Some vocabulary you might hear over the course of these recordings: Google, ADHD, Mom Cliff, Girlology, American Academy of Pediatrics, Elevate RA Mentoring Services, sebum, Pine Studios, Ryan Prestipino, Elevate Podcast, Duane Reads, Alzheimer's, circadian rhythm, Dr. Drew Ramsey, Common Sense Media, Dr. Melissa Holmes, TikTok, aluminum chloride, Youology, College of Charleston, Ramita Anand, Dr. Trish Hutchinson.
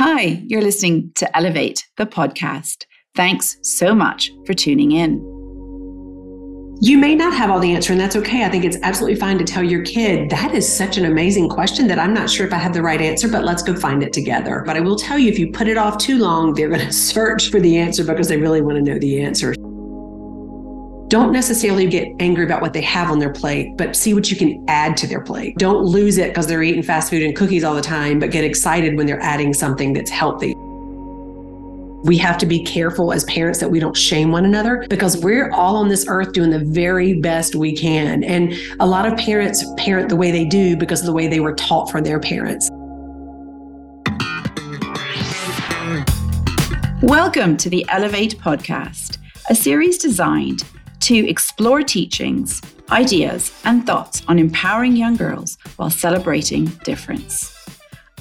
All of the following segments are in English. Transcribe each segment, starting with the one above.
Hi, you're listening to Elevate, the podcast. Thanks so much for tuning in. You may not have all the answer, and that's okay. I think it's absolutely fine to tell your kid, that is such an amazing question that I'm not sure if I have the right answer, but let's go find it together. But I will tell you, if you put it off too long, they're going to search for the answer because they really want to know the answer. Don't necessarily get angry about what they have on their plate, but see what you can add to their plate. Don't lose it because they're eating fast food and cookies all the time, but get excited when they're adding something that's healthy. We have to be careful as parents that we don't shame one another because we're all on this earth doing the very best we can. And a lot of parents parent the way they do because of the way they were taught from their parents. Welcome to the Elevate Podcast, a series designed to explore teachings, ideas, and thoughts on empowering young girls while celebrating difference.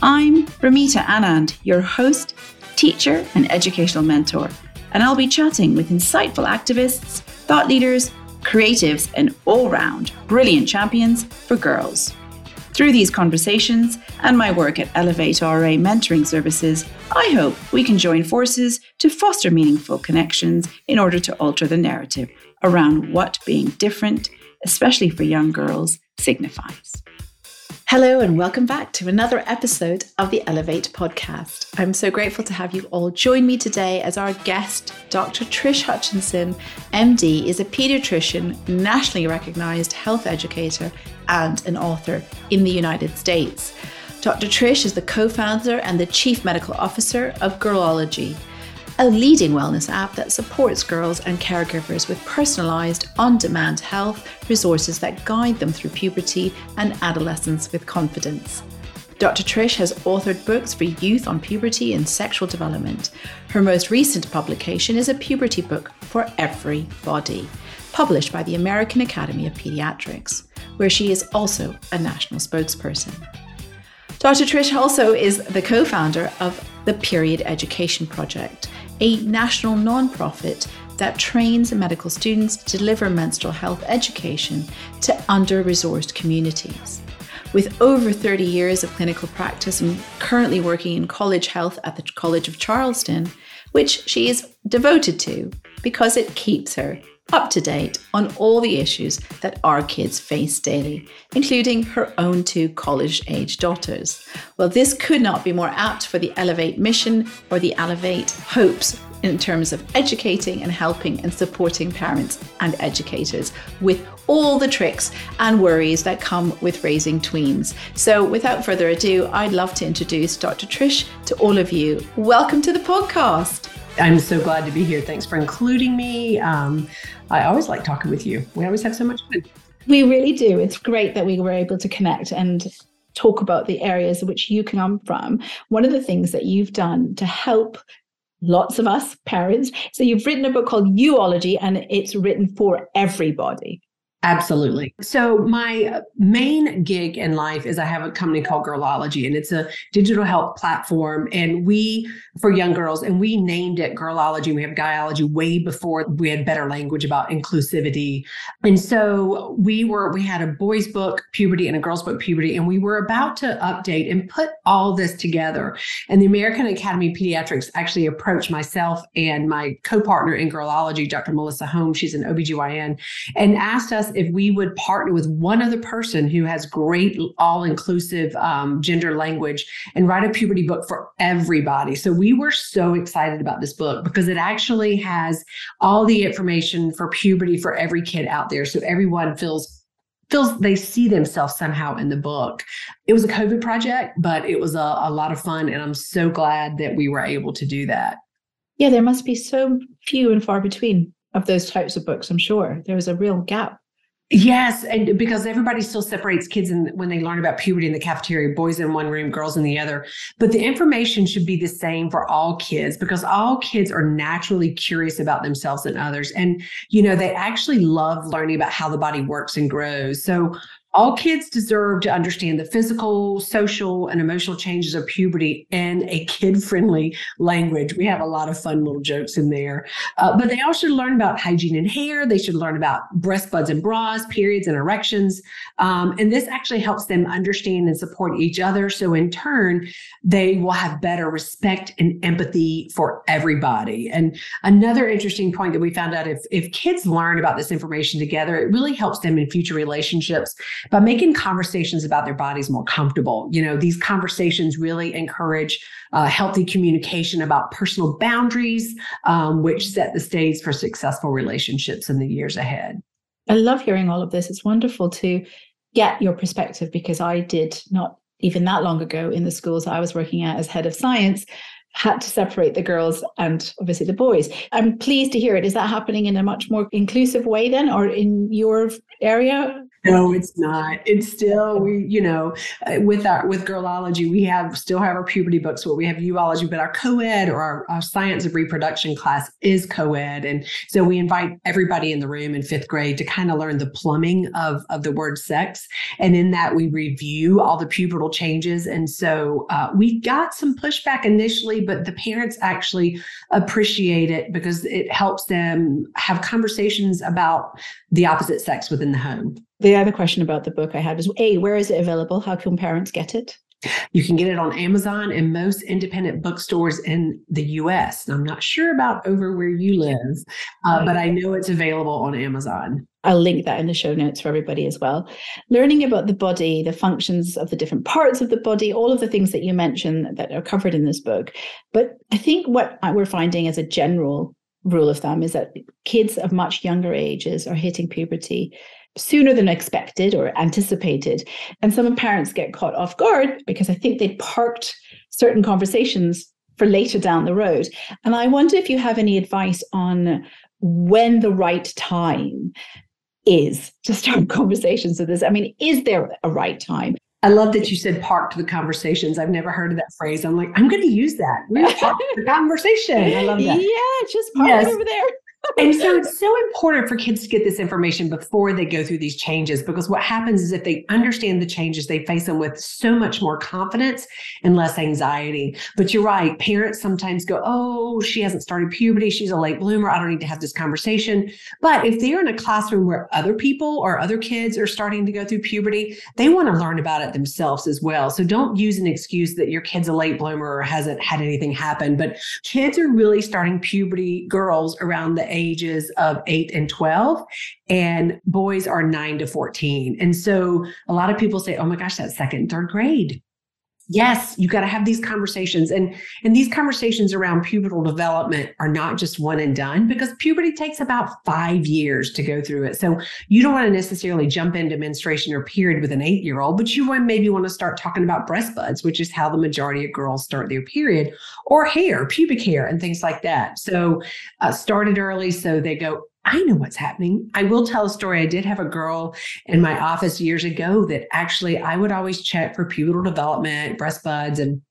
I'm Ramita Anand, your host, teacher, and educational mentor, and I'll be chatting with insightful activists, thought leaders, creatives, and all-round brilliant champions for girls. Through these conversations and my work at Elevate RA Mentoring Services, I hope we can join forces to foster meaningful connections in order to alter the narrative around what being different, especially for young girls, signifies. Hello and welcome back to another episode of the Elevate Podcast. I'm so grateful to have you all join me today as our guest. Dr. Trish Hutchinson, MD, is a pediatrician, nationally recognized health educator, and an author in the United States. Dr. Trish is the co-founder and the chief medical officer of Girlology, a leading wellness app that supports girls and caregivers with personalized, on-demand health resources that guide them through puberty and adolescence with confidence. Dr. Trish has authored books for youth on puberty and sexual development. Her most recent publication is a puberty book for everybody, published by the American Academy of Pediatrics, where she is also a national spokesperson. Dr. Trish also is the co-founder of the Period Education Project, a national nonprofit that trains medical students to deliver menstrual health education to under-resourced communities. With over 30 years of clinical practice and currently working in college health at the College of Charleston, which she is devoted to because it keeps her up to date on all the issues that our kids face daily, including her own two college-age daughters. Well, this could not be more apt for the Elevate mission or the Elevate hopes in terms of educating and helping and supporting parents and educators with all the tricks and worries that come with raising tweens. So without further ado, I'd love to introduce Dr. Trish to all of you. Welcome to the podcast. I'm so glad to be here. Thanks for including me. I always like talking with you. We always have so much fun. We really do. It's great that we were able to connect and talk about the areas which you come from. One of the things that you've done to help lots of us parents. So you've written a book called Youology, and it's written for everybody. Absolutely. So my main gig in life is I have a company called Girlology, and it's a digital health platform and we for young girls, and we named it Girlology. We have Guyology way before we had better language about inclusivity. And so we had a boys book, Puberty, and a girls book, Puberty, and we were about to update and put all this together. And the American Academy of Pediatrics actually approached myself and my co-partner in Girlology, Dr. Melissa Holmes, she's an OBGYN, and asked us if we would partner with one other person who has great all-inclusive gender language and write a puberty book for everybody. So we were so excited about this book because it actually has all the information for puberty for every kid out there. So everyone feels they see themselves somehow in the book. It was a COVID project, but it was a lot of fun. And I'm so glad that we were able to do that. Yeah, there must be so few and far between of those types of books, I'm sure. There was a real gap. Yes, and because everybody still separates kids when they learn about puberty in the cafeteria, boys in one room, girls in the other. But the information should be the same for all kids because all kids are naturally curious about themselves and others. And, you know, they actually love learning about how the body works and grows. So All kids deserve to understand the physical, social, and emotional changes of puberty in a kid-friendly language. We have a lot of fun little jokes in there. But they all should learn about hygiene and hair. They should learn about breast buds and bras, periods and erections. And this actually helps them understand and support each other. So in turn, they will have better respect and empathy for everybody. And another interesting point that we found out, if kids learn about this information together, it really helps them in future relationships by making conversations about their bodies more comfortable. You know, these conversations really encourage healthy communication about personal boundaries, which set the stage for successful relationships in the years ahead. I love hearing all of this. It's wonderful to get your perspective, because I did not even that long ago in the schools I was working at as head of science, had to separate the girls and obviously the boys. I'm pleased to hear it. Is that happening in a much more inclusive way then, or in your area? No, it's not. It's still, with Girlology, we still have our puberty books, but we have Youology, but our co-ed or our science of reproduction class is co-ed. And so we invite everybody in the room in fifth grade to kind of learn the plumbing of the word sex. And in that we review all the pubertal changes. And so we got some pushback initially, but the parents actually appreciate it because it helps them have conversations about the opposite sex within the home. The other question about the book I had was, A, where is it available? How can parents get it? You can get it on Amazon and most independent bookstores in the U.S. I'm not sure about over where you live, but I know it's available on Amazon. I'll link that in the show notes for everybody as well. Learning about the body, the functions of the different parts of the body, all of the things that you mentioned that are covered in this book. But I think what we're finding as a general rule of thumb is that kids of much younger ages are hitting puberty sooner than expected or anticipated. And some parents get caught off guard because I think they parked certain conversations for later down the road. And I wonder if you have any advice on when the right time is to start conversations with this. I mean, is there a right time? I love that you said parked the conversations. I've never heard of that phrase. I'm like, I'm going to use that. We're going to park the conversation. I love that. Yeah, just park it over there. And so it's so important for kids to get this information before they go through these changes, because what happens is if they understand the changes, they face them with so much more confidence and less anxiety. But you're right. Parents sometimes go, oh, she hasn't started puberty. She's a late bloomer. I don't need to have this conversation. But if they're in a classroom where other people or other kids are starting to go through puberty, they want to learn about it themselves as well. So don't use an excuse that your kid's a late bloomer or hasn't had anything happen. But kids are really starting puberty, girls, around the ages of 8 and 12, and boys are 9 to 14. And so a lot of people say, oh my gosh, that's second and third grade. Yes, you got to have these conversations. And these conversations around pubertal development are not just one and done, because puberty takes about 5 years to go through it. So you don't want to necessarily jump into menstruation or period with an 8-year-old, but you maybe want to start talking about breast buds, which is how the majority of girls start their period, or hair, pubic hair, and things like that. So start it early so they go, I know what's happening. I will tell a story. I did have a girl in my office years ago that actually I would always check for pubertal development, breast buds, and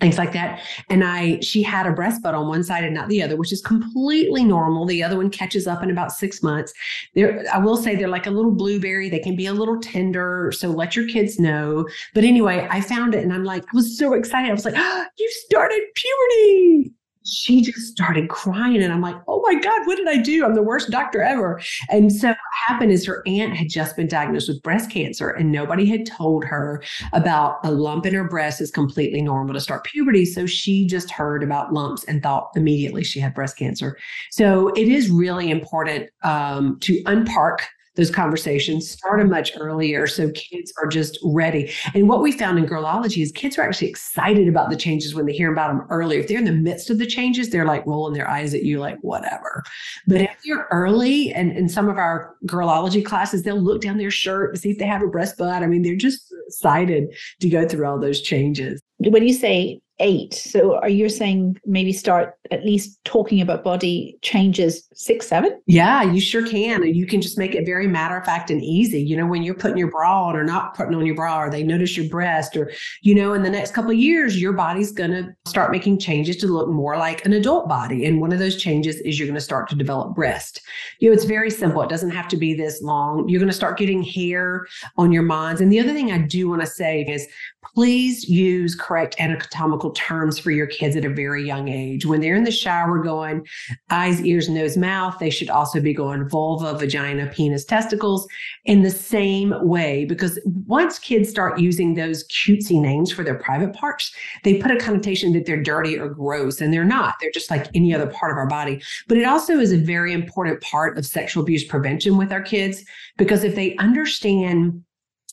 things like that. And she had a breast bud on one side and not the other, which is completely normal. The other one catches up in about 6 months. I will say they're like a little blueberry. They can be a little tender. So let your kids know. But anyway, I found it and I'm like, I was so excited. I was like, oh, you started puberty. She just started crying. And I'm like, oh my God, what did I do? I'm the worst doctor ever. And so what happened is her aunt had just been diagnosed with breast cancer and nobody had told her about a lump in her breast is completely normal to start puberty. So she just heard about lumps and thought immediately she had breast cancer. So it is really important to unpark those conversations, started much earlier. So kids are just ready. And what we found in Girlology is kids are actually excited about the changes when they hear about them earlier. If they're in the midst of the changes, they're like rolling their eyes at you like, whatever. But if you're early, and in some of our Girlology classes, they'll look down their shirt and see if they have a breast bud. I mean, they're just excited to go through all those changes. When you say 8. So are you saying maybe start at least talking about body changes 6, 7? Yeah, you sure can. And you can just make it very matter of fact and easy. You know, when you're putting your bra on or not putting on your bra, or they notice your breast, or, you know, in the next couple of years, your body's going to start making changes to look more like an adult body. And one of those changes is you're going to start to develop breast. You know, it's very simple. It doesn't have to be this long. You're going to start getting hair on your minds. And the other thing I do want to say is please use correct anatomical terms for your kids at a very young age. When they're in the shower going eyes, ears, nose, mouth, they should also be going vulva, vagina, penis, testicles in the same way, because once kids start using those cutesy names for their private parts, they put a connotation that they're dirty or gross, and they're not. They're just like any other part of our body. But it also is a very important part of sexual abuse prevention with our kids, because if they understand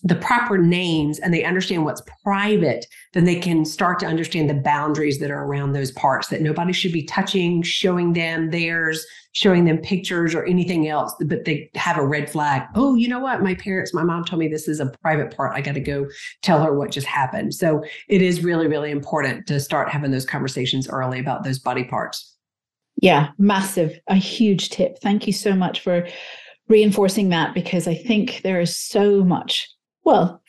the proper names and they understand what's private, then they can start to understand the boundaries that are around those parts, that nobody should be touching, showing them theirs, showing them pictures or anything else, but they have a red flag. Oh, you know what? My mom told me this is a private part. I got to go tell her what just happened. So it is really, really important to start having those conversations early about those body parts. Yeah, massive, a huge tip. Thank you so much for reinforcing that, because I think there is so much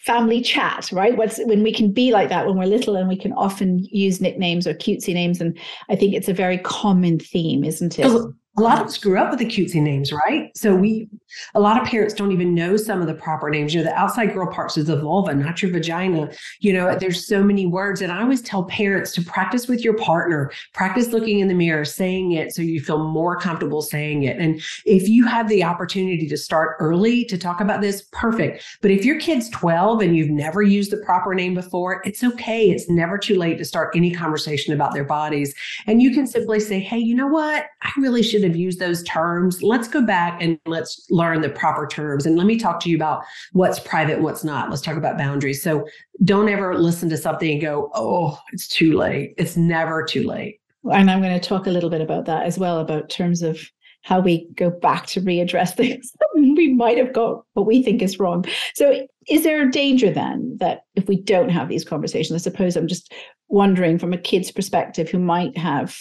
family chat, right? When we can be like that when we're little, and we can often use nicknames or cutesy names. And I think it's a very common theme, isn't it? A lot of us grew up with the cutesy names, right? So a lot of parents don't even know some of the proper names. You know, the outside girl parts is the vulva, not your vagina. You know, there's so many words. And I always tell parents to practice with your partner, practice looking in the mirror, saying it so you feel more comfortable saying it. And if you have the opportunity to start early to talk about this, perfect. But if your kid's 12 and you've never used the proper name before, it's okay. It's never too late to start any conversation about their bodies. And you can simply say, hey, you know what? I really should have used those terms. Let's go back and let's learn the proper terms. And let me talk to you about what's private, what's not. Let's talk about boundaries. So don't ever listen to something and go, oh, it's too late. It's never too late. And I'm going to talk a little bit about that as well, about terms of how we go back to readdress things we might have got what we think is wrong. So is there a danger then that if we don't have these conversations, I suppose I'm just wondering from a kid's perspective who might have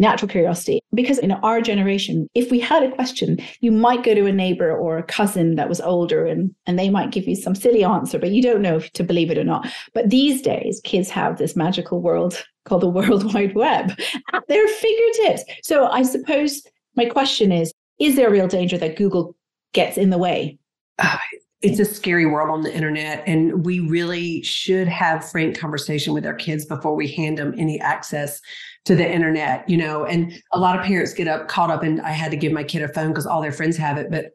natural curiosity, because in our generation, if we had a question, you might go to a neighbor or a cousin that was older and they might give you some silly answer, but you don't know if to believe it or not. But these days, kids have this magical world called the World Wide Web at their fingertips. So I suppose my question is there a real danger that Google gets in the way? It's a scary world on the internet, and we really should have frank conversation with our kids before we hand them any access to the internet, you know. And a lot of parents get caught up and I had to give my kid a phone because all their friends have it. But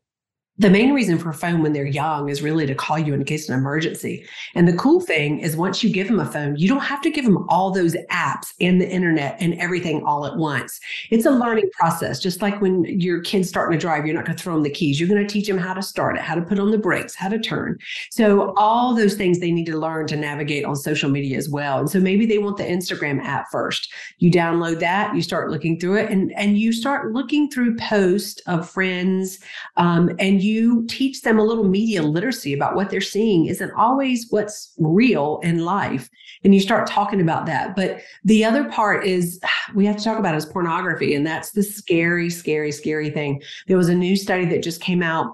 the main reason for a phone when they're young is really to call you in case of an emergency. And the cool thing is once you give them a phone, you don't have to give them all those apps and the internet and everything all at once. It's a learning process. Just like when your kid's starting to drive, you're not going to throw them the keys. You're going to teach them how to start it, how to put on the brakes, how to turn. So all those things they need to learn to navigate on social media as well. And so maybe they want the Instagram app first. You download that, you start looking through it, and you start looking through posts of friends, and you teach them a little media literacy about what they're seeing isn't always what's real in life. And you start talking about that. But the other part is we have to talk about is pornography. And that's the scary, scary, scary thing. There was a new study that just came out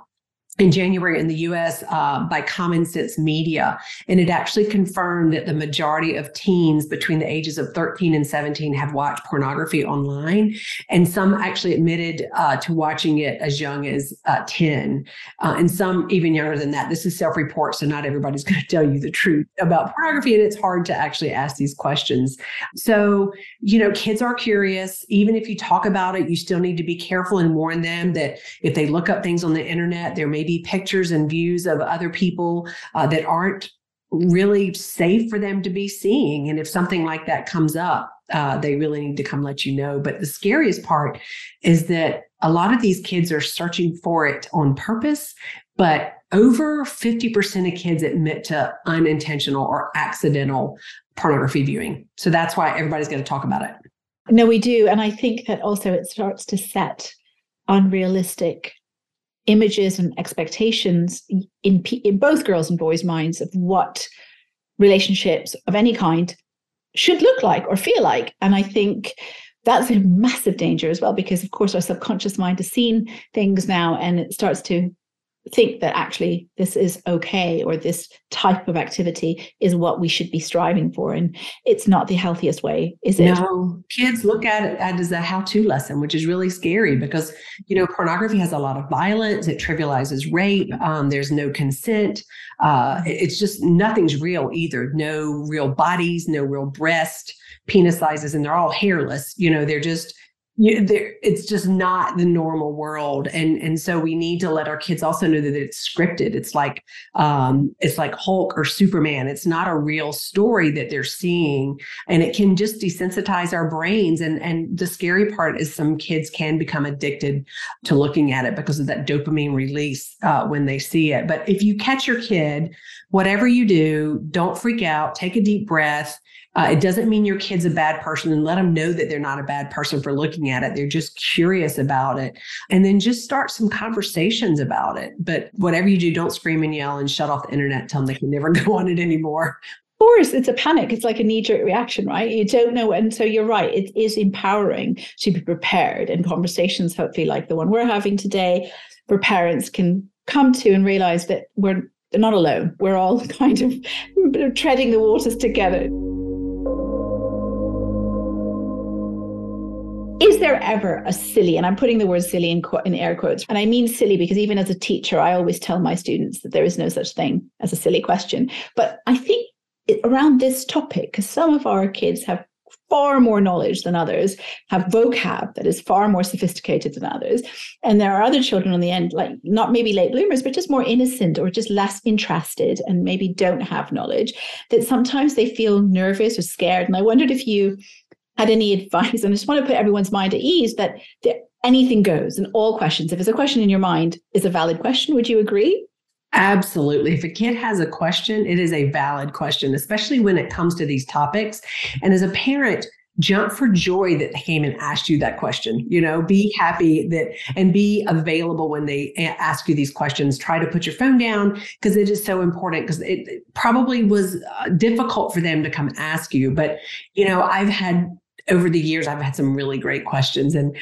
in January in the US by Common Sense Media. And it actually confirmed that the majority of teens between the ages of 13 and 17 have watched pornography online. And some actually admitted to watching it as young as 10, and some even younger than that. This is self-report, so not everybody's going to tell you the truth about pornography. And it's hard to actually ask these questions. So, you know, kids are curious. Even if you talk about it, you still need to be careful and warn them that if they look up things on the internet, there may be pictures and views of other people that aren't really safe for them to be seeing. And if something like that comes up, they really need to come let you know. But the scariest part is that a lot of these kids are searching for it on purpose, but over 50% of kids admit to unintentional or accidental pornography viewing. So that's why everybody's going to talk about it. No, we do. And I think that also it starts to set unrealistic images and expectations in both girls' and boys' minds of what relationships of any kind should look like or feel like. And I think that's a massive danger as well, because of course our subconscious mind has seen things now and it starts to think that actually this is okay, or this type of activity is what we should be striving for. And it's not the healthiest way, is it? No, kids look at it as a how-to lesson, which is really scary because, you know, pornography has a lot of violence. It trivializes rape. There's no consent. It's just nothing's real either. No real bodies, no real breast, penis sizes, and they're all hairless. You know, they're just it's just not the normal world. And so we need to let our kids also know that it's scripted. It's like Hulk or Superman. It's not a real story that they're seeing. And it can just desensitize our brains. And the scary part is some kids can become addicted to looking at it because of that dopamine release when they see it. But if you catch your kid, whatever you do, don't freak out, take a deep breath. It doesn't mean your kid's a bad person, and let them know that they're not a bad person for looking at it. They're just curious about it. And then just start some conversations about it. But whatever you do, don't scream and yell and shut off the internet. Tell them they can never go on it anymore. Of course, it's a panic. It's like a knee-jerk reaction, right? You don't know. And so you're right. It is empowering to be prepared, and conversations, hopefully like the one we're having today, where parents can come to and realize that they're not alone. We're all kind of treading the waters together. Is there ever a silly, and I'm putting the word silly in air quotes, and I mean silly because even as a teacher, I always tell my students that there is no such thing as a silly question. But I think around this topic, because some of our kids have far more knowledge than others, have vocab that is far more sophisticated than others. And there are other children on the end, like not maybe late bloomers, but just more innocent or just less interested and maybe don't have knowledge, that sometimes they feel nervous or scared. And I wondered if you had any advice, and I just want to put everyone's mind at ease that anything goes and all questions, if it's a question in your mind, is a valid question. Would you agree? Absolutely. If a kid has a question, it is a valid question, especially when it comes to these topics. And as a parent, jump for joy that they came and asked you that question. You know, be happy that, and be available when they ask you these questions. Try to put your phone down because it is so important, because it probably was difficult for them to come ask you. But, you know, over the years, I've had some really great questions. And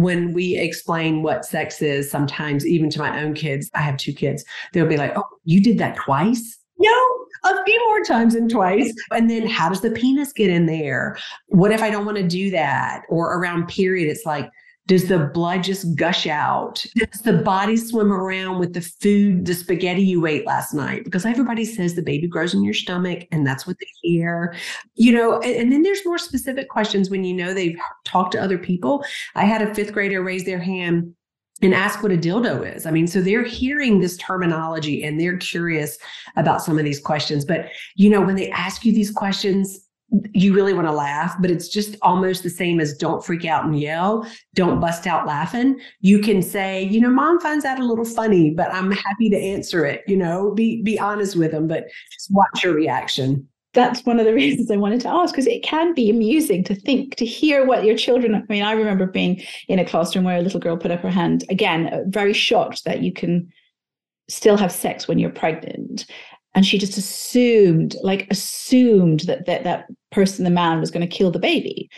when we explain what sex is, sometimes even to my own kids, I have two kids, they'll be like, oh, you did that twice? No, a few more times than twice. And then how does the penis get in there? What if I don't want to do that? Or around period, it's like, does the blood just gush out? Does the body swim around with the food, the spaghetti you ate last night? Because everybody says the baby grows in your stomach, and that's what they hear. You know, and then there's more specific questions when you know they've talked to other people. I had a fifth grader raise their hand and ask what a dildo is. I mean, so they're hearing this terminology and they're curious about some of these questions. But, you know, when they ask you these questions, you really want to laugh, but it's just almost the same as don't freak out and yell. Don't bust out laughing. You can say, you know, mom finds that a little funny, but I'm happy to answer it. You know, be honest with them, but just watch your reaction. That's one of the reasons I wanted to ask, because it can be amusing to hear what your children, I mean, I remember being in a classroom where a little girl put up her hand, again, very shocked that you can still have sex when you're pregnant. And she just assumed that person, the man, was going to kill the baby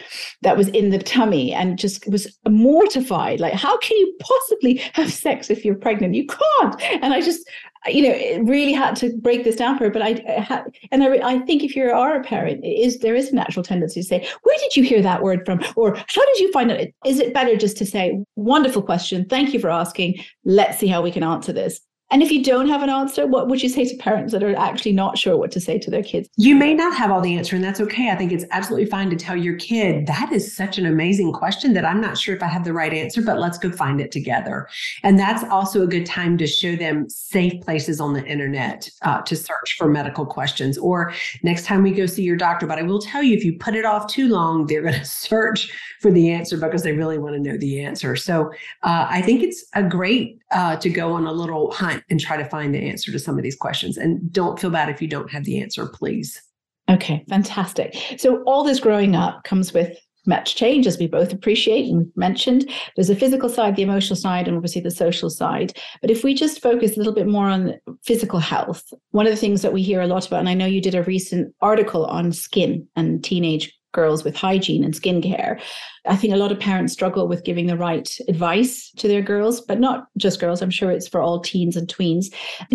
that was in the tummy, and just was mortified. Like, how can you possibly have sex if you're pregnant? You can't. And I just, you know, really had to break this down for her. But I think if you are a parent, there is a natural tendency to say, where did you hear that word from? Or how did you find it? Is it better just to say, wonderful question. Thank you for asking. Let's see how we can answer this. And if you don't have an answer, what would you say to parents that are actually not sure what to say to their kids? You may not have all the answer, and that's okay. I think it's absolutely fine to tell your kid, that is such an amazing question that I'm not sure if I have the right answer, but let's go find it together. And that's also a good time to show them safe places on the internet to search for medical questions, or next time we go see your doctor. But I will tell you, if you put it off too long, they're going to search for the answer because they really want to know the answer. So I think it's a great to go on a little hunt and try to find the answer to some of these questions. And don't feel bad if you don't have the answer, please. Okay, fantastic. So all this growing up comes with much change, as we both appreciate and mentioned. There's a physical side, the emotional side, and obviously the social side. But if we just focus a little bit more on physical health, one of the things that we hear a lot about, and I know you did a recent article on skin and teenage girls with hygiene and skincare. I think a lot of parents struggle with giving the right advice to their girls, but not just girls. I'm sure it's for all teens and tweens.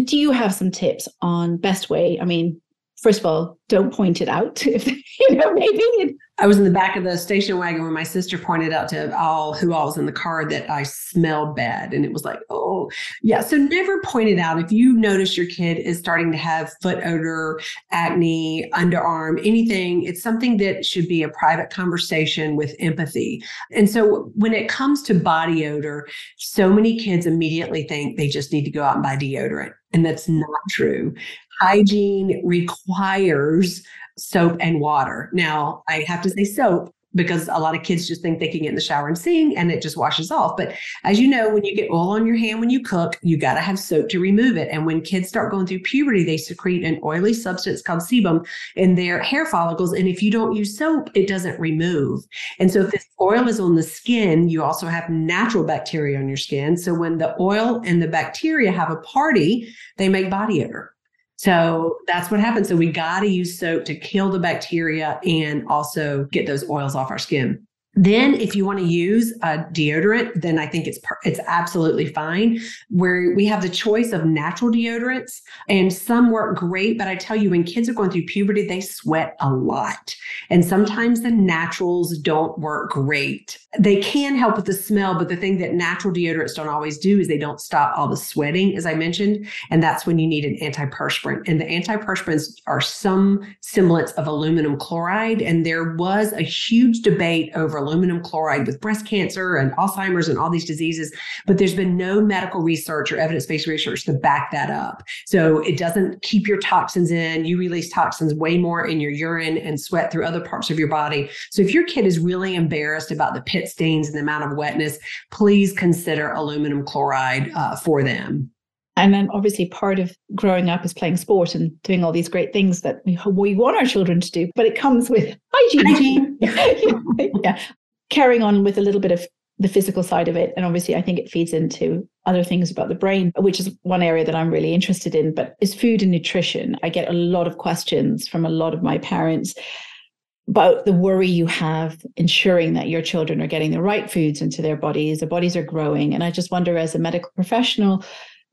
Do you have some tips on best way? I mean, first of all, don't point it out. If, maybe. I was in the back of the station wagon when my sister pointed out to all who all was in the car that I smelled bad. And it was like, oh, yeah. So never point it out. If you notice your kid is starting to have foot odor, acne, underarm, anything, it's something that should be a private conversation with empathy. And so when it comes to body odor, so many kids immediately think they just need to go out and buy deodorant. And that's not true. Hygiene requires soap and water. Now, I have to say soap because a lot of kids just think they can get in the shower and sing and it just washes off. But as you know, when you get oil on your hand, when you cook, you got to have soap to remove it. And when kids start going through puberty, they secrete an oily substance called sebum in their hair follicles. And if you don't use soap, it doesn't remove. And so if this oil is on the skin, you also have natural bacteria on your skin. So when the oil and the bacteria have a party, they make body odor. So that's what happens. So we got to use soap to kill the bacteria and also get those oils off our skin. Then if you want to use a deodorant, then I think it's absolutely fine, where we have the choice of natural deodorants, and some work great. But I tell you, when kids are going through puberty, they sweat a lot. And sometimes the naturals don't work great. They can help with the smell, but the thing that natural deodorants don't always do is they don't stop all the sweating, as I mentioned. And that's when you need an antiperspirant. And the antiperspirants are some semblance of aluminum chloride. And there was a huge debate over aluminum chloride with breast cancer and Alzheimer's and all these diseases, but there's been no medical research or evidence-based research to back that up. So it doesn't keep your toxins in. You release toxins way more in your urine and sweat through other parts of your body. So if your kid is really embarrassed about the pit stains and the amount of wetness, please consider aluminum chloride for them. And then obviously part of growing up is playing sport and doing all these great things that we want our children to do, but it comes with hygiene. Yeah. Carrying on with a little bit of the physical side of it. And obviously I think it feeds into other things about the brain, which is one area that I'm really interested in, but is food and nutrition. I get a lot of questions from a lot of my parents about the worry you have ensuring that your children are getting the right foods into their bodies, their bodies are growing. And I just wonder, as a medical professional,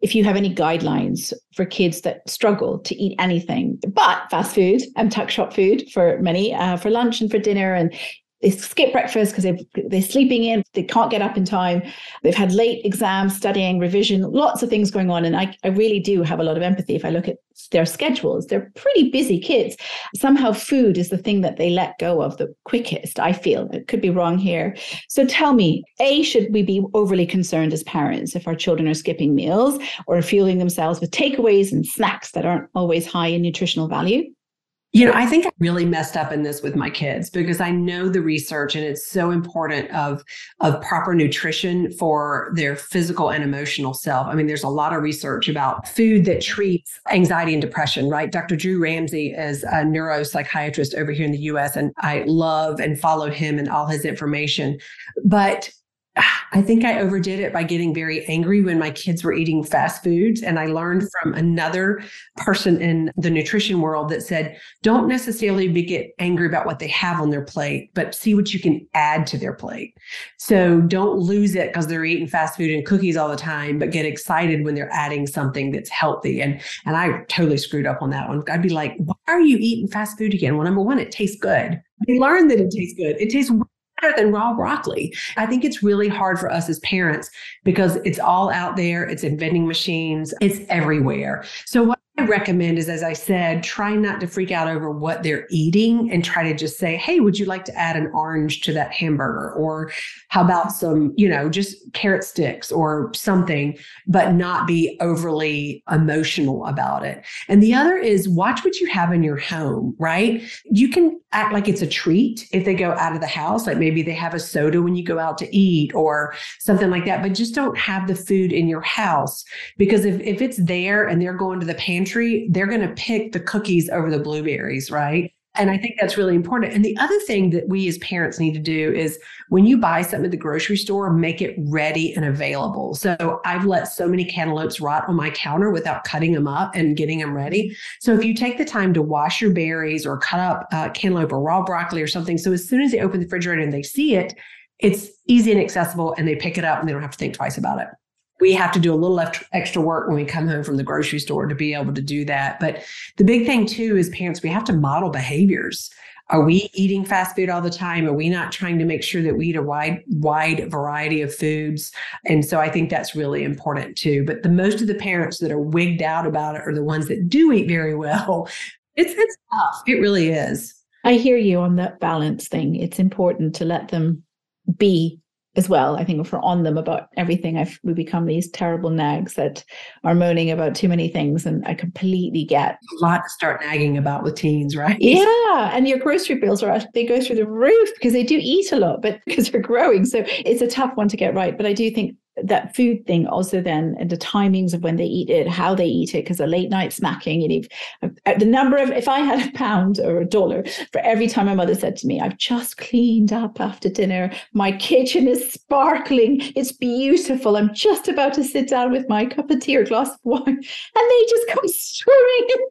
if you have any guidelines for kids that struggle to eat anything but fast food and tuck shop food for many, for lunch and for dinner, and they skip breakfast because they're sleeping in, they can't get up in time, they've had late exams, studying, revision, lots of things going on. And I really do have a lot of empathy. If I look at their schedules, they're pretty busy kids. Somehow food is the thing that they let go of the quickest, I feel. It could be wrong here. So tell me, A, should we be overly concerned as parents if our children are skipping meals or fueling themselves with takeaways and snacks that aren't always high in nutritional value? You know, I think I really messed up in this with my kids because I know the research, and it's so important of proper nutrition for their physical and emotional self. I mean, there's a lot of research about food that treats anxiety and depression, right? Dr. Drew Ramsey is a neuropsychiatrist over here in the US, and I love and follow him and all his information. But I think I overdid it by getting very angry when my kids were eating fast foods. And I learned from another person in the nutrition world that said, don't necessarily get angry about what they have on their plate, but see what you can add to their plate. So don't lose it because they're eating fast food and cookies all the time, but get excited when they're adding something that's healthy. And I totally screwed up on that one. I'd be like, why are you eating fast food again? Well, number one, it tastes good. They learned that it tastes good. It tastes better than raw broccoli. I think it's really hard for us as parents because it's all out there. It's in vending machines. It's everywhere. So what I recommend is, as I said, try not to freak out over what they're eating and try to just say, hey, would you like to add an orange to that hamburger? Or how about some, you know, just carrot sticks or something, but not be overly emotional about it. And the other is watch what you have in your home, right? You can act like it's a treat if they go out of the house, like maybe they have a soda when you go out to eat or something like that, but just don't have the food in your house, because if it's there and they're going to the pantry, they're going to pick the cookies over the blueberries, right? And I think that's really important. And the other thing that we as parents need to do is when you buy something at the grocery store, make it ready and available. So I've let so many cantaloupes rot on my counter without cutting them up and getting them ready. So if you take the time to wash your berries or cut up cantaloupe or raw broccoli or something, so as soon as they open the refrigerator and they see it, it's easy and accessible and they pick it up and they don't have to think twice about it. We have to do a little extra work when we come home from the grocery store to be able to do that. But the big thing too is parents, we have to model behaviors. Are we eating fast food all the time? Are we not trying to make sure that we eat a wide variety of foods? And so I think that's really important too. But the most of the parents that are wigged out about it are the ones that do eat very well. It's tough. It really is. I hear you on that balance thing. It's important to let them be as well. I think if we're on them about everything, we become these terrible nags that are moaning about too many things. And I completely get a lot to start nagging about with teens, right? Yeah. And your grocery bills they go through the roof because they do eat a lot, but because they're growing. So it's a tough one to get right. But I do think that food thing also then, and the timings of when they eat it, how they eat it, because a late night snacking, and if I had £1 or $1 for every time my mother said to me, I've just cleaned up after dinner, my kitchen is sparkling, it's beautiful, I'm just about to sit down with my cup of tea or glass of wine, and they just come swimming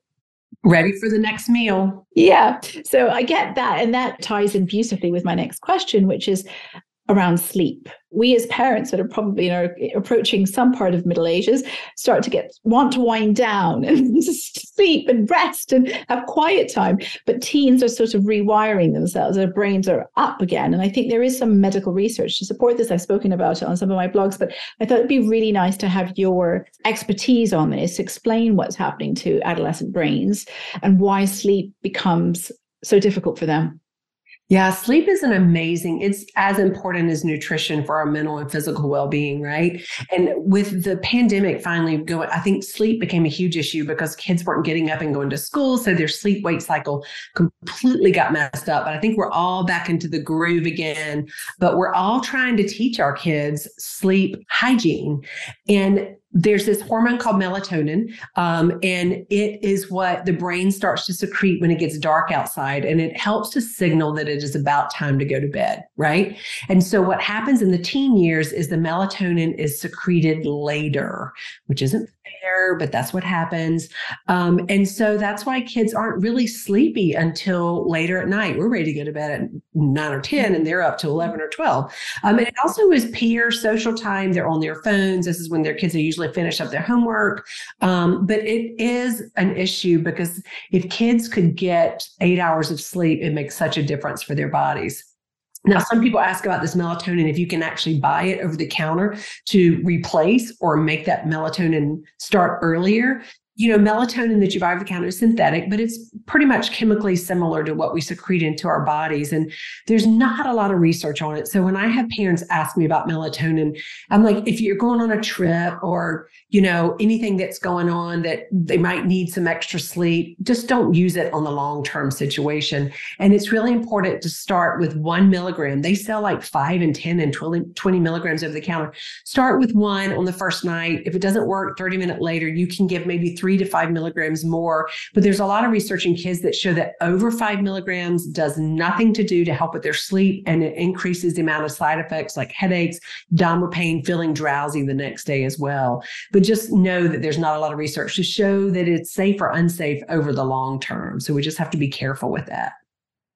ready for the next meal. Yeah, so I get that, and that ties in beautifully with my next question, which is around sleep. We as parents that are probably approaching some part of middle ages start to want to wind down and sleep and rest and have quiet time. But teens are sort of rewiring themselves. Their brains are up again. And I think there is some medical research to support this. I've spoken about it on some of my blogs, but I thought it'd be really nice to have your expertise on this, explain what's happening to adolescent brains and why sleep becomes so difficult for them. Yeah, sleep is it's as important as nutrition for our mental and physical well-being, right? And with the pandemic finally going, I think sleep became a huge issue because kids weren't getting up and going to school. So their sleep-wake cycle completely got messed up. But I think we're all back into the groove again, but we're all trying to teach our kids sleep hygiene. And there's this hormone called melatonin, and it is what the brain starts to secrete when it gets dark outside, and it helps to signal that it is about time to go to bed, right? And so what happens in the teen years is the melatonin is secreted later, which isn't fair, but that's what happens. And so that's why kids aren't really sleepy until later at night. We're ready to go to bed at 9 or 10, and they're up to 11 or 12. And it also is peer social time. They're on their phones. This is when their kids are usually finish up their homework. But it is an issue because if kids could get 8 hours of sleep, it makes such a difference for their bodies. Now, some people ask about this melatonin, if you can actually buy it over the counter to replace or make that melatonin start earlier. You know, melatonin that you buy over the counter is synthetic, but it's pretty much chemically similar to what we secrete into our bodies. And there's not a lot of research on it. So when I have parents ask me about melatonin, I'm like, if you're going on a trip or, anything that's going on that they might need some extra sleep, just don't use it on the long-term situation. And it's really important to start with 1 milligram. They sell like 5 and 10 and 20 milligrams over the counter. Start with 1 on the first night. If it doesn't work, 30 minutes later, you can give maybe 3 to 5 milligrams more. But there's a lot of research in kids that show that over 5 milligrams does nothing to do to help with their sleep. And it increases the amount of side effects like headaches, abdominal pain, feeling drowsy the next day as well. But just know that there's not a lot of research to show that it's safe or unsafe over the long term. So we just have to be careful with that.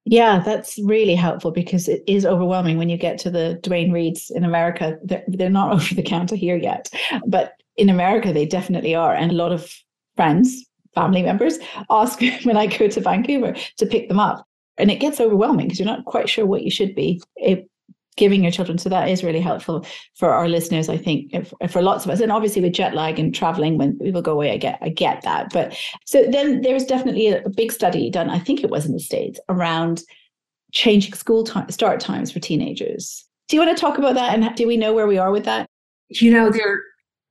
Yeah, that's really helpful because it is overwhelming when you get to the Duane Reads in America. They're not over the counter here yet, but in America, they definitely are. And a lot of friends, family members ask me when I go to Vancouver to pick them up. And it gets overwhelming because you're not quite sure what you should be giving your children. So that is really helpful for our listeners, I think, for lots of us. And obviously with jet lag and traveling when people go away, I get that. But so then there was definitely a big study done, I think it was in the States, around changing school start times for teenagers. Do you want to talk about that? And do we know where we are with that?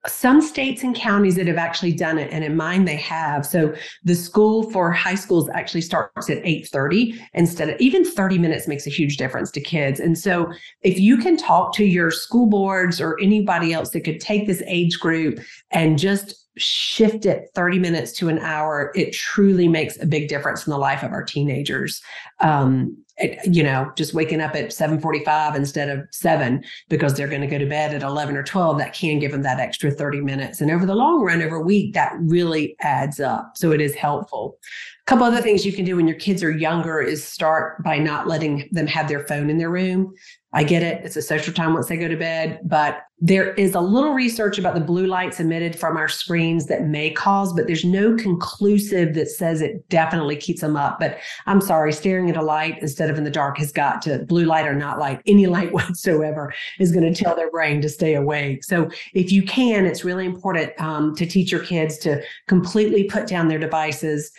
Some states and counties that have actually done it, and in mine they have. So the school for high schools actually starts at 8:30 instead of even 30 minutes makes a huge difference to kids. And so if you can talk to your school boards or anybody else that could take this age group and just shift it 30 minutes to an hour, it truly makes a big difference in the life of our teenagers. Just waking up at 7:45 instead of 7 because they're going to go to bed at 11 or 12, that can give them that extra 30 minutes. And over the long run, over a week, that really adds up. So it is helpful. A couple other things you can do when your kids are younger is start by not letting them have their phone in their room. I get it. It's a social time once they go to bed, but there is a little research about the blue lights emitted from our screens that may cause, but there's no conclusive that says it definitely keeps them up. But I'm sorry, staring at a light instead of in the dark has got to, blue light or not light, any light whatsoever is going to tell their brain to stay awake. So if you can, it's really important to teach your kids to completely put down their devices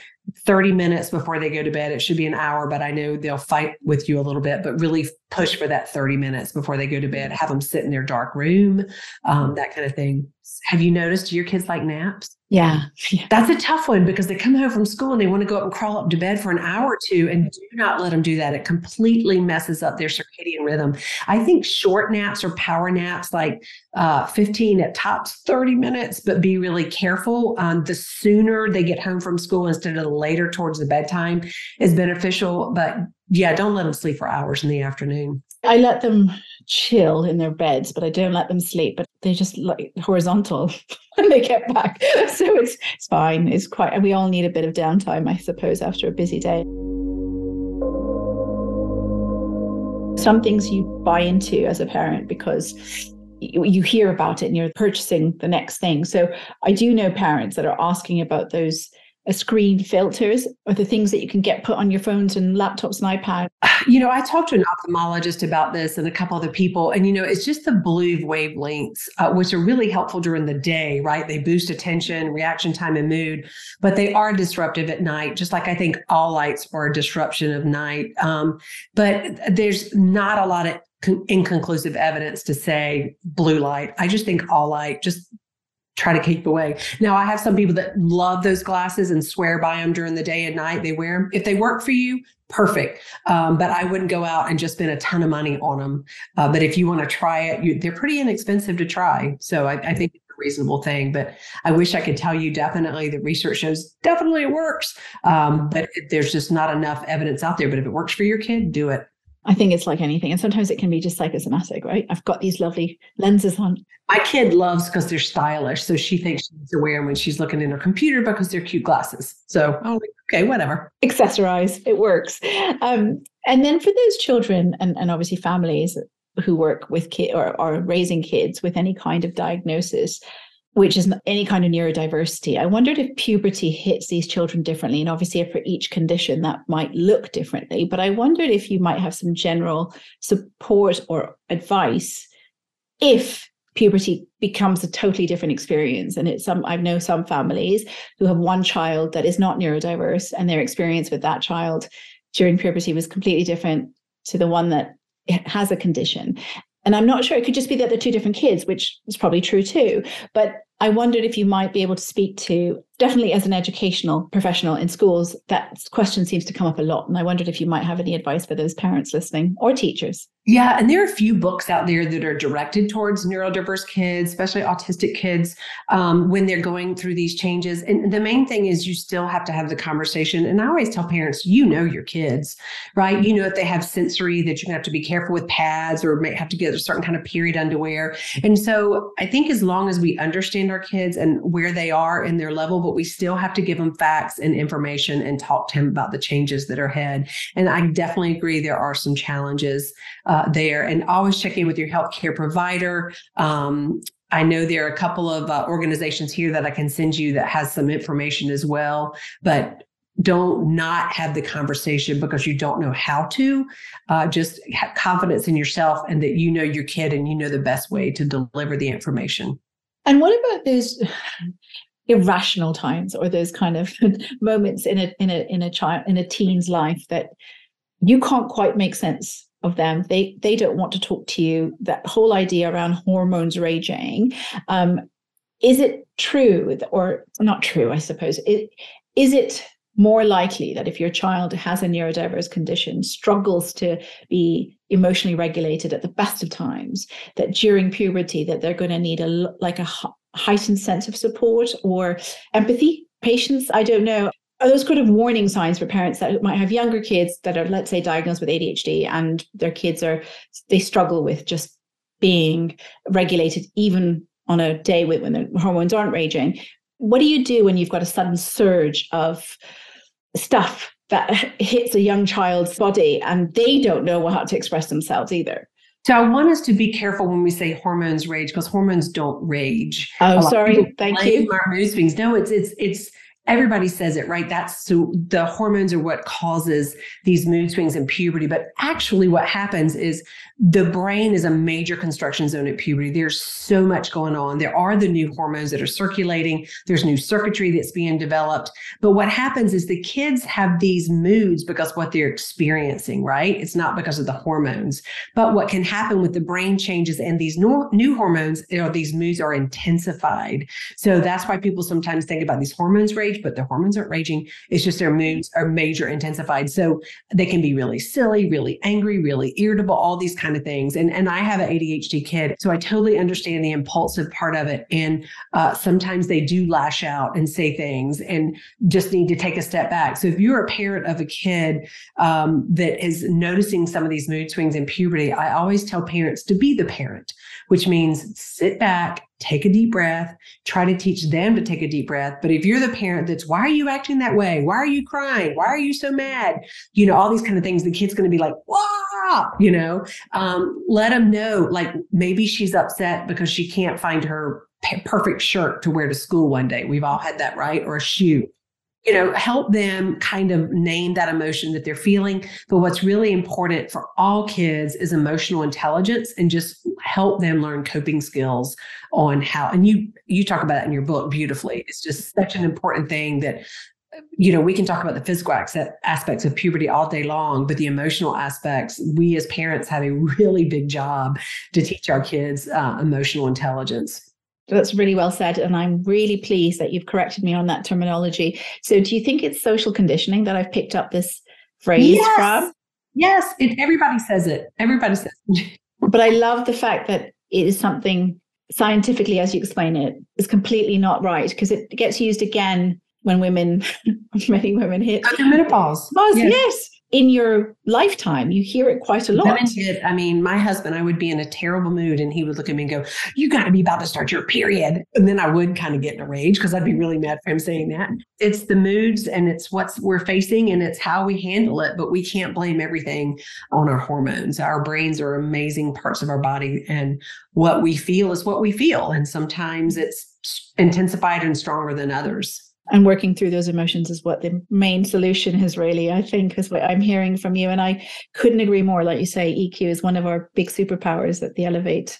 30 minutes before they go to bed. It should be an hour, but I know they'll fight with you a little bit, but really push for that 30 minutes before they go to bed. Have them sit in their dark room, that kind of thing. Have you noticed, do your kids like naps? Yeah. That's a tough one because they come home from school and they want to go up and crawl up to bed for an hour or two, and do not let them do that. It completely messes up their circadian rhythm. I think short naps or power naps, like 15 at tops, 30 minutes, but be really careful. The sooner they get home from school instead of the later towards the bedtime is beneficial. But yeah, don't let them sleep for hours in the afternoon. I let them chill in their beds, but I don't let them sleep. But they just like horizontal when they get back. So it's fine. It's quite, we all need a bit of downtime, I suppose, after a busy day. Some things you buy into as a parent because you hear about it and you're purchasing the next thing. So I do know parents that are asking about those screen filters or the things that you can get put on your phones and laptops and iPads. I talked to an ophthalmologist about this and a couple other people, and, it's just the blue wavelengths, which are really helpful during the day, right? They boost attention, reaction time, and mood, but they are disruptive at night, just like I think all lights are a disruption of night. But there's not a lot of inconclusive evidence to say blue light. I just think all light, just try to keep away. Now, I have some people that love those glasses and swear by them during the day and night. They wear them. If they work for you, perfect. But I wouldn't go out and just spend a ton of money on them. But if you want to try it, they're pretty inexpensive to try. So I think it's a reasonable thing. But I wish I could tell you definitely the research shows definitely it works. But there's just not enough evidence out there. But if it works for your kid, do it. I think it's like anything. And sometimes it can be just psychosomatic, right? I've got these lovely lenses on. My kid loves because they're stylish. So she thinks she needs to wear them when she's looking in her computer because they're cute glasses. So, okay, whatever. Accessorize. It works. And then for those children and obviously families who work with kids or are raising kids with any kind of diagnosis, which is any kind of neurodiversity. I wondered if puberty hits these children differently. And obviously for each condition that might look differently, but I wondered if you might have some general support or advice if puberty becomes a totally different experience. And I know some families who have one child that is not neurodiverse and their experience with that child during puberty was completely different to the one that has a condition. And I'm not sure, it could just be that they're two different kids, which is probably true too. But I wondered if you might be able to speak to, definitely as an educational professional in schools, that question seems to come up a lot. And I wondered if you might have any advice for those parents listening or teachers. Yeah, and there are a few books out there that are directed towards neurodiverse kids, especially autistic kids, when they're going through these changes. And the main thing is you still have to have the conversation. And I always tell parents, your kids, right? If they have sensory, that you're going to have to be careful with pads or may have to get a certain kind of period underwear. And so I think as long as we understand our kids and where they are in their level, but we still have to give them facts and information and talk to him about the changes that are ahead. And I definitely agree there are some challenges there, and always check in with your healthcare provider. I know there are a couple of organizations here that I can send you that has some information as well, but don't not have the conversation because you don't know how to. Just have confidence in yourself and that your kid and the best way to deliver the information. And what about those irrational times or those kind of moments in a teen's life that you can't quite make sense of them? They don't want to talk to you. That whole idea around hormones raging, is it true or not true? I suppose is it more likely that if your child has a neurodiverse condition, struggles to be emotionally regulated at the best of times, that during puberty that they're going to need a heightened sense of support or empathy, patience, I don't know. Are those kind of warning signs for parents that might have younger kids that are, let's say, diagnosed with ADHD and their kids they struggle with just being regulated even on a day when their hormones aren't raging? What do you do when you've got a sudden surge of stuff that hits a young child's body and they don't know how to express themselves either? So I want us to be careful when we say hormones rage, because hormones don't rage. Oh, sorry. Thank you. Our mood swings. No, it's everybody says it, right? So the hormones are what causes these mood swings in puberty. But actually what happens is the brain is a major construction zone at puberty. There's so much going on. There are the new hormones that are circulating. There's new circuitry that's being developed. But what happens is the kids have these moods because what they're experiencing, right? It's not because of the hormones. But what can happen with the brain changes and these new hormones, or these moods, are intensified. So that's why people sometimes think about these hormones rage, but the hormones aren't raging. It's just their moods are major intensified. So they can be really silly, really angry, really irritable, all these kind of things. And I have an ADHD kid, so I totally understand the impulsive part of it. And sometimes they do lash out and say things and just need to take a step back. So if you're a parent of a kid that is noticing some of these mood swings in puberty, I always tell parents to be the parent, which means sit back, take a deep breath, try to teach them to take a deep breath. But if you're the parent that's, why are you acting that way? Why are you crying? Why are you so mad? You know, all these kind of things, the kid's going to be like, whoa, you know, let them know, like, maybe she's upset because she can't find her perfect shirt to wear to school one day. We've all had that, right? Or a shoe. You know, help them kind of name that emotion that they're feeling. But what's really important for all kids is emotional intelligence, and just help them learn coping skills on how, and you talk about it in your book beautifully. It's just such an important thing that, you know, we can talk about the physical aspects of puberty all day long, but the emotional aspects, we as parents have a really big job to teach our kids emotional intelligence. That's really well said. And I'm really pleased that you've corrected me on that terminology. So do you think it's social conditioning that I've picked up this phrase from? Yes. Everybody says it. Everybody says it. But I love the fact that it is something scientifically, as you explain it, is completely not right, because it gets used again when women, many women hit menopause. Yes. In your lifetime, you hear it quite a lot. I mean, my husband, I would be in a terrible mood and he would look at me and go, you got to be about to start your period. And then I would kind of get in a rage because I'd be really mad for him saying that. It's the moods and it's what we're facing and it's how we handle it. But we can't blame everything on our hormones. Our brains are amazing parts of our body, and what we feel is what we feel. And sometimes it's intensified and stronger than others. And working through those emotions is what the main solution is, really, I think, is what I'm hearing from you. And I couldn't agree more. Like you say, EQ is one of our big superpowers at the Elevate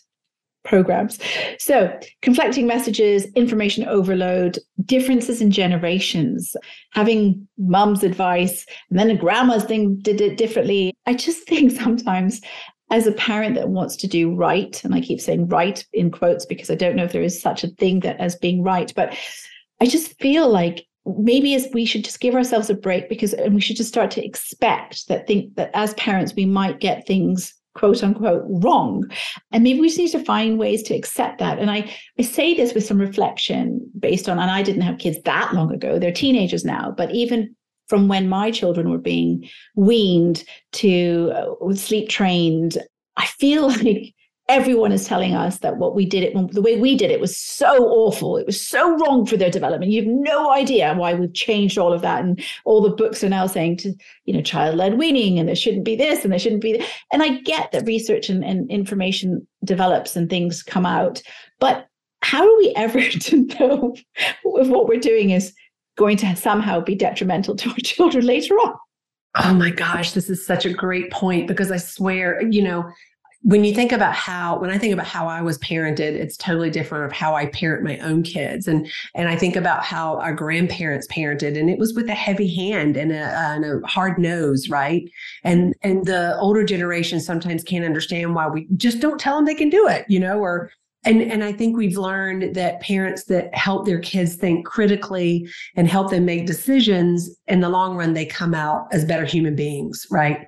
programs. So conflicting messages, information overload, differences in generations, having mum's advice, and then a grandma's thing did it differently. I just think sometimes, as a parent that wants to do right, and I keep saying right in quotes because I don't know if there is such a thing that as being right, but I just feel like maybe we should just give ourselves a break, and we should just start to think that as parents, we might get things, quote unquote, wrong. And maybe we just need to find ways to accept that. And I say this with some reflection based on, and I didn't have kids that long ago, they're teenagers now, but even from when my children were being weaned to sleep trained, I feel like everyone is telling us that the way we did it was so awful. It was so wrong for their development. You have no idea why we've changed all of that. And all the books are now saying to, you know, child-led weaning, and there shouldn't be this and there shouldn't be that. And I get that research and information develops and things come out, but how are we ever to know if what we're doing is going to somehow be detrimental to our children later on? Oh my gosh, this is such a great point, because I swear, you know, when I think about how I was parented, it's totally different of how I parent my own kids. And I think about how our grandparents parented, and it was with a heavy hand and a hard nose, right? And the older generation sometimes can't understand why we just don't tell them they can do it, you know, or, and I think we've learned that parents that help their kids think critically and help them make decisions, in the long run, they come out as better human beings, right?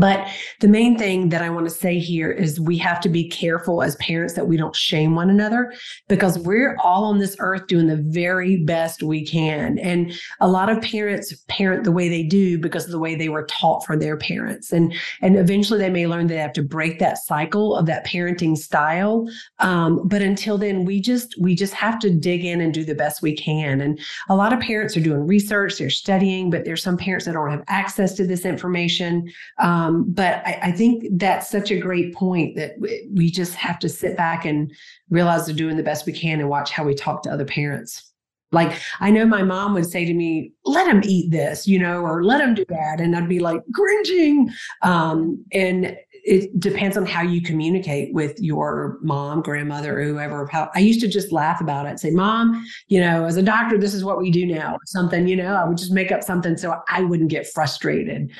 But the main thing that I want to say here is we have to be careful as parents that we don't shame one another, because we're all on this earth doing the very best we can. And a lot of parents parent the way they do because of the way they were taught from their parents. And eventually they may learn they have to break that cycle of that parenting style. But until then, we just have to dig in and do the best we can. And a lot of parents are doing research, they're studying, but there's some parents that don't have access to this information. But I think that's such a great point that we just have to sit back and realize we're doing the best we can and watch how we talk to other parents. Like, I know my mom would say to me, let him eat this, or let him do that. And I'd be like cringing. And it depends on how you communicate with your mom, grandmother, or whoever. I used to just laugh about it and say, Mom, as a doctor, this is what we do now. Something, I would just make up something so I wouldn't get frustrated.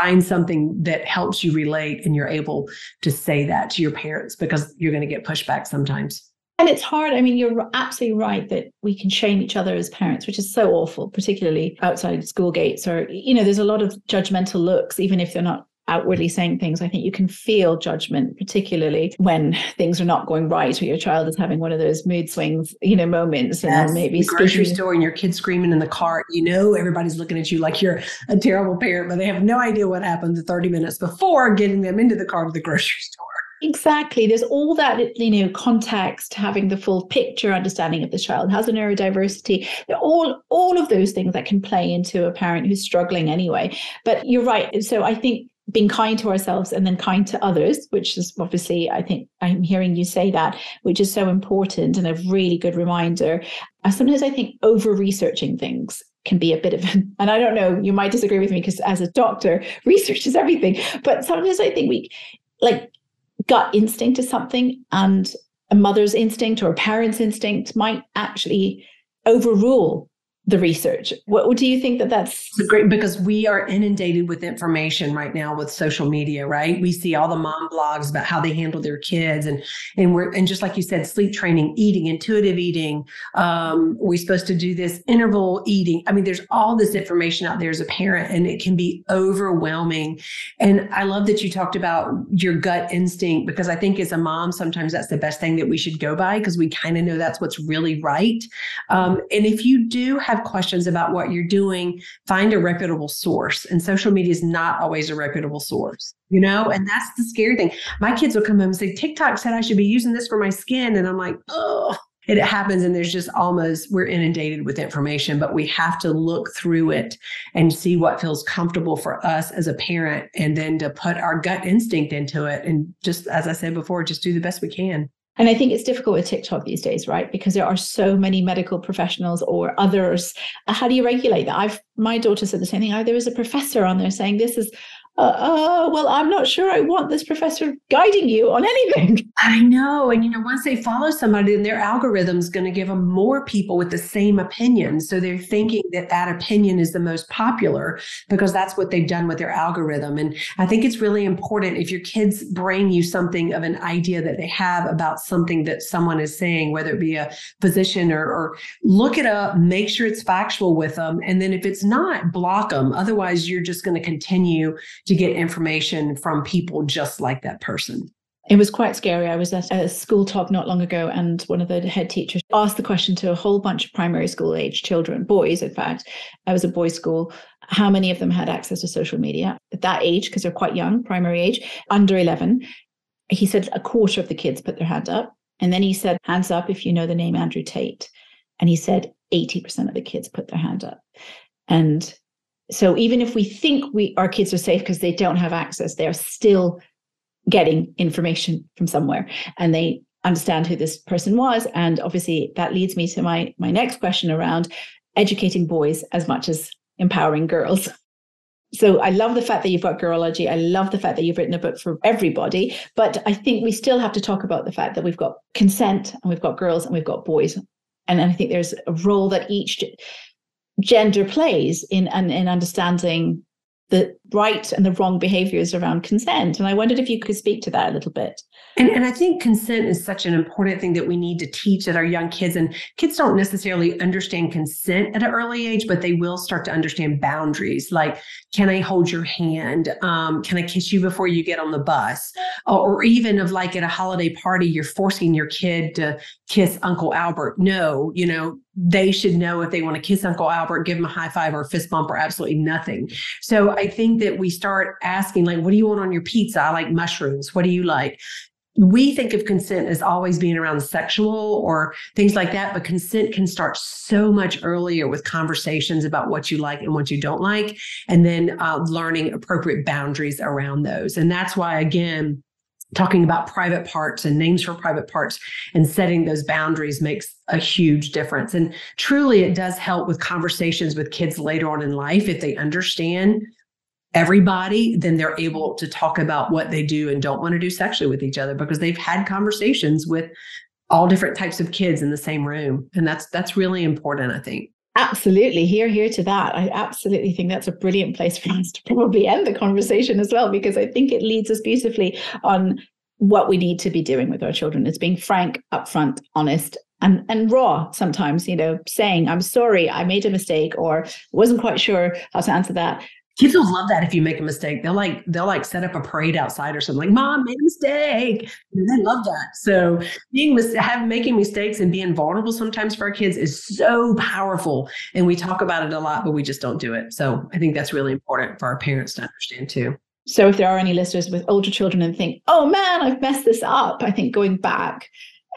Find something that helps you relate and you're able to say that to your parents, because you're going to get pushback sometimes. And it's hard. I mean, you're absolutely right that we can shame each other as parents, which is so awful, particularly outside school gates, or, there's a lot of judgmental looks, even if they're not outwardly saying things. I think you can feel judgment, particularly when things are not going right, or your child is having one of those mood swings, moments. Yes, and maybe the grocery store and your kid screaming in the cart, everybody's looking at you like you're a terrible parent, but they have no idea what happened the 30 minutes before getting them into the car to the grocery store. Exactly. There's all that, context, having the full picture, understanding of the child has a neurodiversity. All of those things that can play into a parent who's struggling anyway. But you're right. So I think being kind to ourselves and then kind to others, which is obviously, I think I'm hearing you say that, which is so important and a really good reminder. Sometimes I think over-researching things can be a bit of, and I don't know, you might disagree with me because as a doctor, research is everything. But sometimes I think we, gut instinct is something, and a mother's instinct or a parent's instinct might actually overrule the research. What do you think that's great? Because we are inundated with information right now with social media, right? We see all the mom blogs about how they handle their kids, and just like you said, sleep training, eating, intuitive eating. We're supposed to do this interval eating. I mean, there's all this information out there as a parent, and it can be overwhelming. And I love that you talked about your gut instinct, because I think as a mom, sometimes that's the best thing that we should go by, because we kind of know that's what's really right. And if you do have questions about what you're doing, find a reputable source. And social media is not always a reputable source, and that's the scary thing. My kids will come home and say, TikTok said I should be using this for my skin. And I'm like, oh, it happens. And there's just we're inundated with information, but we have to look through it and see what feels comfortable for us as a parent, and then to put our gut instinct into it. And just, as I said before, just do the best we can. And I think it's difficult with TikTok these days, right? Because there are so many medical professionals or others. How do you regulate that? My daughter said the same thing. There was a professor on there saying this is, well, I'm not sure I want this professor guiding you on anything. I know. And, once they follow somebody, then their algorithm's going to give them more people with the same opinion. So they're thinking that opinion is the most popular because that's what they've done with their algorithm. And I think it's really important if your kids bring you something of an idea that they have about something that someone is saying, whether it be a physician or look it up, make sure it's factual with them. And then if it's not, block them. Otherwise, you're just going to continue to get information from people just like that person. It was quite scary. I was at a school talk not long ago, and one of the head teachers asked the question to a whole bunch of primary school age children, boys, in fact. I was a boys' school. How many of them had access to social media at that age? Because they're quite young, primary age, under 11. He said a quarter of the kids put their hand up. And then he said, hands up if you know the name Andrew Tate. And he said 80% of the kids put their hand up. And so even if we think our kids are safe because they don't have access, they're still getting information from somewhere, and they understand who this person was. And obviously that leads me to my next question around educating boys as much as empowering girls. So I love the fact that you've got Girlology. I love the fact that you've written a book for everybody, but I think we still have to talk about the fact that we've got consent, and we've got girls, and we've got boys. And I think there's a role that each gender plays in understanding the right and the wrong behaviors around consent. And I wondered if you could speak to that a little bit. And I think consent is such an important thing that we need to teach at our young kids. And kids don't necessarily understand consent at an early age, but they will start to understand boundaries. Like, can I hold your hand? Can I kiss you before you get on the bus? Or even of like at a holiday party, you're forcing your kid to kiss Uncle Albert. No, you know, they should know if they want to kiss Uncle Albert, give him a high five or a fist bump or absolutely nothing. So I think that we start asking, like, what do you want on your pizza? I like mushrooms. What do you like? We think of consent as always being around sexual or things like that, but consent can start so much earlier with conversations about what you like and what you don't like, and then learning appropriate boundaries around those. And that's why, again, talking about private parts and names for private parts and setting those boundaries makes a huge difference. And truly, it does help with conversations with kids later on in life. If they understand everybody, then they're able to talk about what they do and don't want to do sexually with each other, because they've had conversations with all different types of kids in the same room. And that's really important, I think. Absolutely. Hear to that. I absolutely think that's a brilliant place for us to probably end the conversation as well, because I think it leads us beautifully on what we need to be doing with our children. It's being frank, upfront, honest, and raw sometimes, you know, saying, I'm sorry, I made a mistake, or wasn't quite sure how to answer that. Kids will love that if you make a mistake. They'll set up a parade outside or something like, Mom made a mistake. And they love that. So making mistakes and being vulnerable sometimes for our kids is so powerful. And we talk about it a lot, but we just don't do it. So I think that's really important for our parents to understand too. So if there are any listeners with older children and think, oh man, I've messed this up, I think going back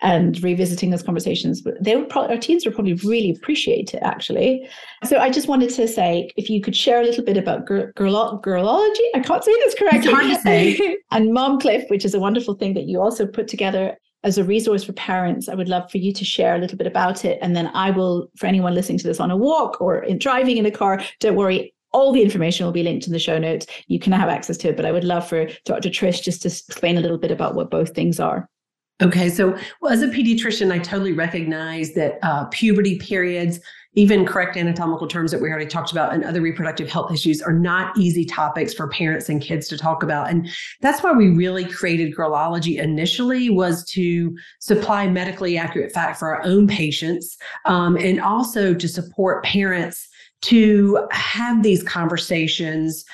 and revisiting those conversations, but our teens would probably really appreciate it, actually. So I just wanted to say, if you could share a little bit about Girlology, I can't say this correctly, it's hard to say. And Mom Cliff, which is a wonderful thing that you also put together as a resource for parents. I would love for you to share a little bit about it. And then I will, for anyone listening to this on a walk or driving in a car, don't worry, all the information will be linked in the show notes. You can have access to it, but I would love for Dr. Trish just to explain a little bit about what both things are. Okay, so as a pediatrician, I totally recognize that puberty periods, even correct anatomical terms that we already talked about, and other reproductive health issues are not easy topics for parents and kids to talk about. And that's why we really created Girlology initially, was to supply medically accurate fact for our own patients, and also to support parents to have these conversations,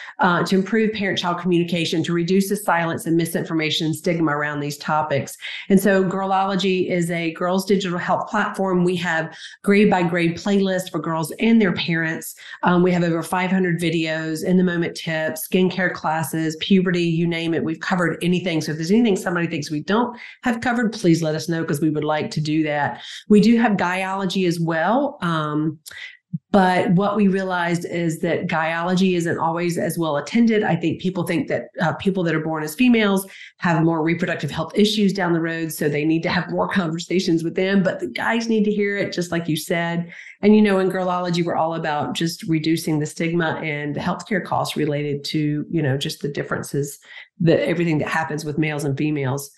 to improve parent-child communication, to reduce the silence and misinformation and stigma around these topics. And so Girlology is a girls' digital health platform. We have grade-by-grade playlists for girls and their parents. We have over 500 videos, in-the-moment tips, skincare classes, puberty, you name it. We've covered anything. So if there's anything somebody thinks we don't have covered, please let us know, because we would like to do that. We do have Guyology as well. But what we realized is that Guyology isn't always as well attended. I think people think that people that are born as females have more reproductive health issues down the road, so they need to have more conversations with them. But the guys need to hear it, just like you said. And, you know, in Girlology, we're all about just reducing the stigma and the healthcare costs related to, you know, just the differences, everything that happens with males and females.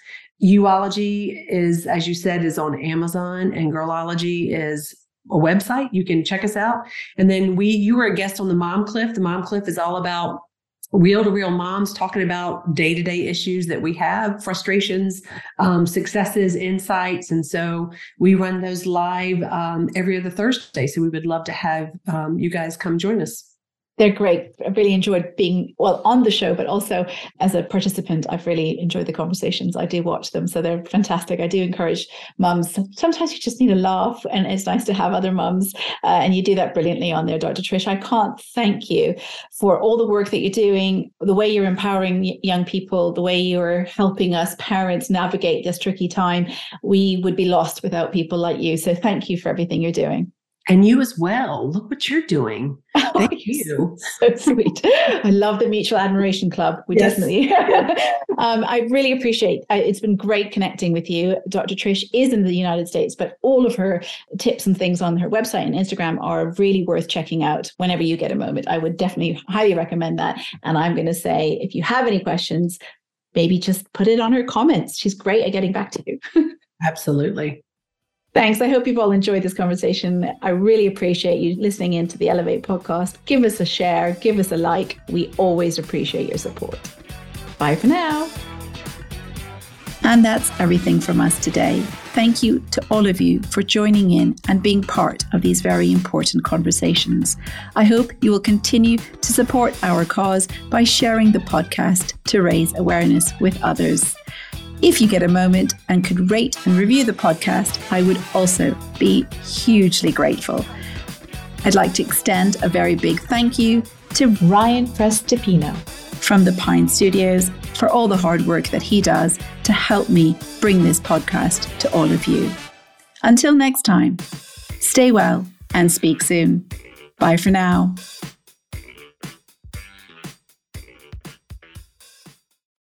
Youology is, as you said, is on Amazon, and Girlology is a website. You can check us out. And then you were a guest on the Mom Cliff. The Mom Cliff is all about real-to-real moms talking about day-to-day issues that we have, frustrations, successes, insights. And so we run those live every other Thursday. So we would love to have you guys come join us. They're great. I really enjoyed being on the show, but also as a participant, I've really enjoyed the conversations. I do watch them. So they're fantastic. I do encourage mums. Sometimes you just need a laugh, and it's nice to have other mums. And you do that brilliantly on there, Dr. Trish. I can't thank you for all the work that you're doing, the way you're empowering young people, the way you're helping us parents navigate this tricky time. We would be lost without people like you. So thank you for everything you're doing. And you as well. Look what you're doing. Thank you. So sweet. I love the Mutual Admiration Club. We definitely. I really appreciate it. It's been great connecting with you. Dr. Trish is in the United States, but all of her tips and things on her website and Instagram are really worth checking out whenever you get a moment. I would definitely highly recommend that. And I'm going to say, if you have any questions, maybe just put it on her comments. She's great at getting back to you. Absolutely. Thanks. I hope you've all enjoyed this conversation. I really appreciate you listening in to the Elevate podcast. Give us a share. Give us a like. We always appreciate your support. Bye for now. And that's everything from us today. Thank you to all of you for joining in and being part of these very important conversations. I hope you will continue to support our cause by sharing the podcast to raise awareness with others. If you get a moment and could rate and review the podcast, I would also be hugely grateful. I'd like to extend a very big thank you to Ryan Prestipino from the Pine Studios for all the hard work that he does to help me bring this podcast to all of you. Until next time, stay well and speak soon. Bye for now.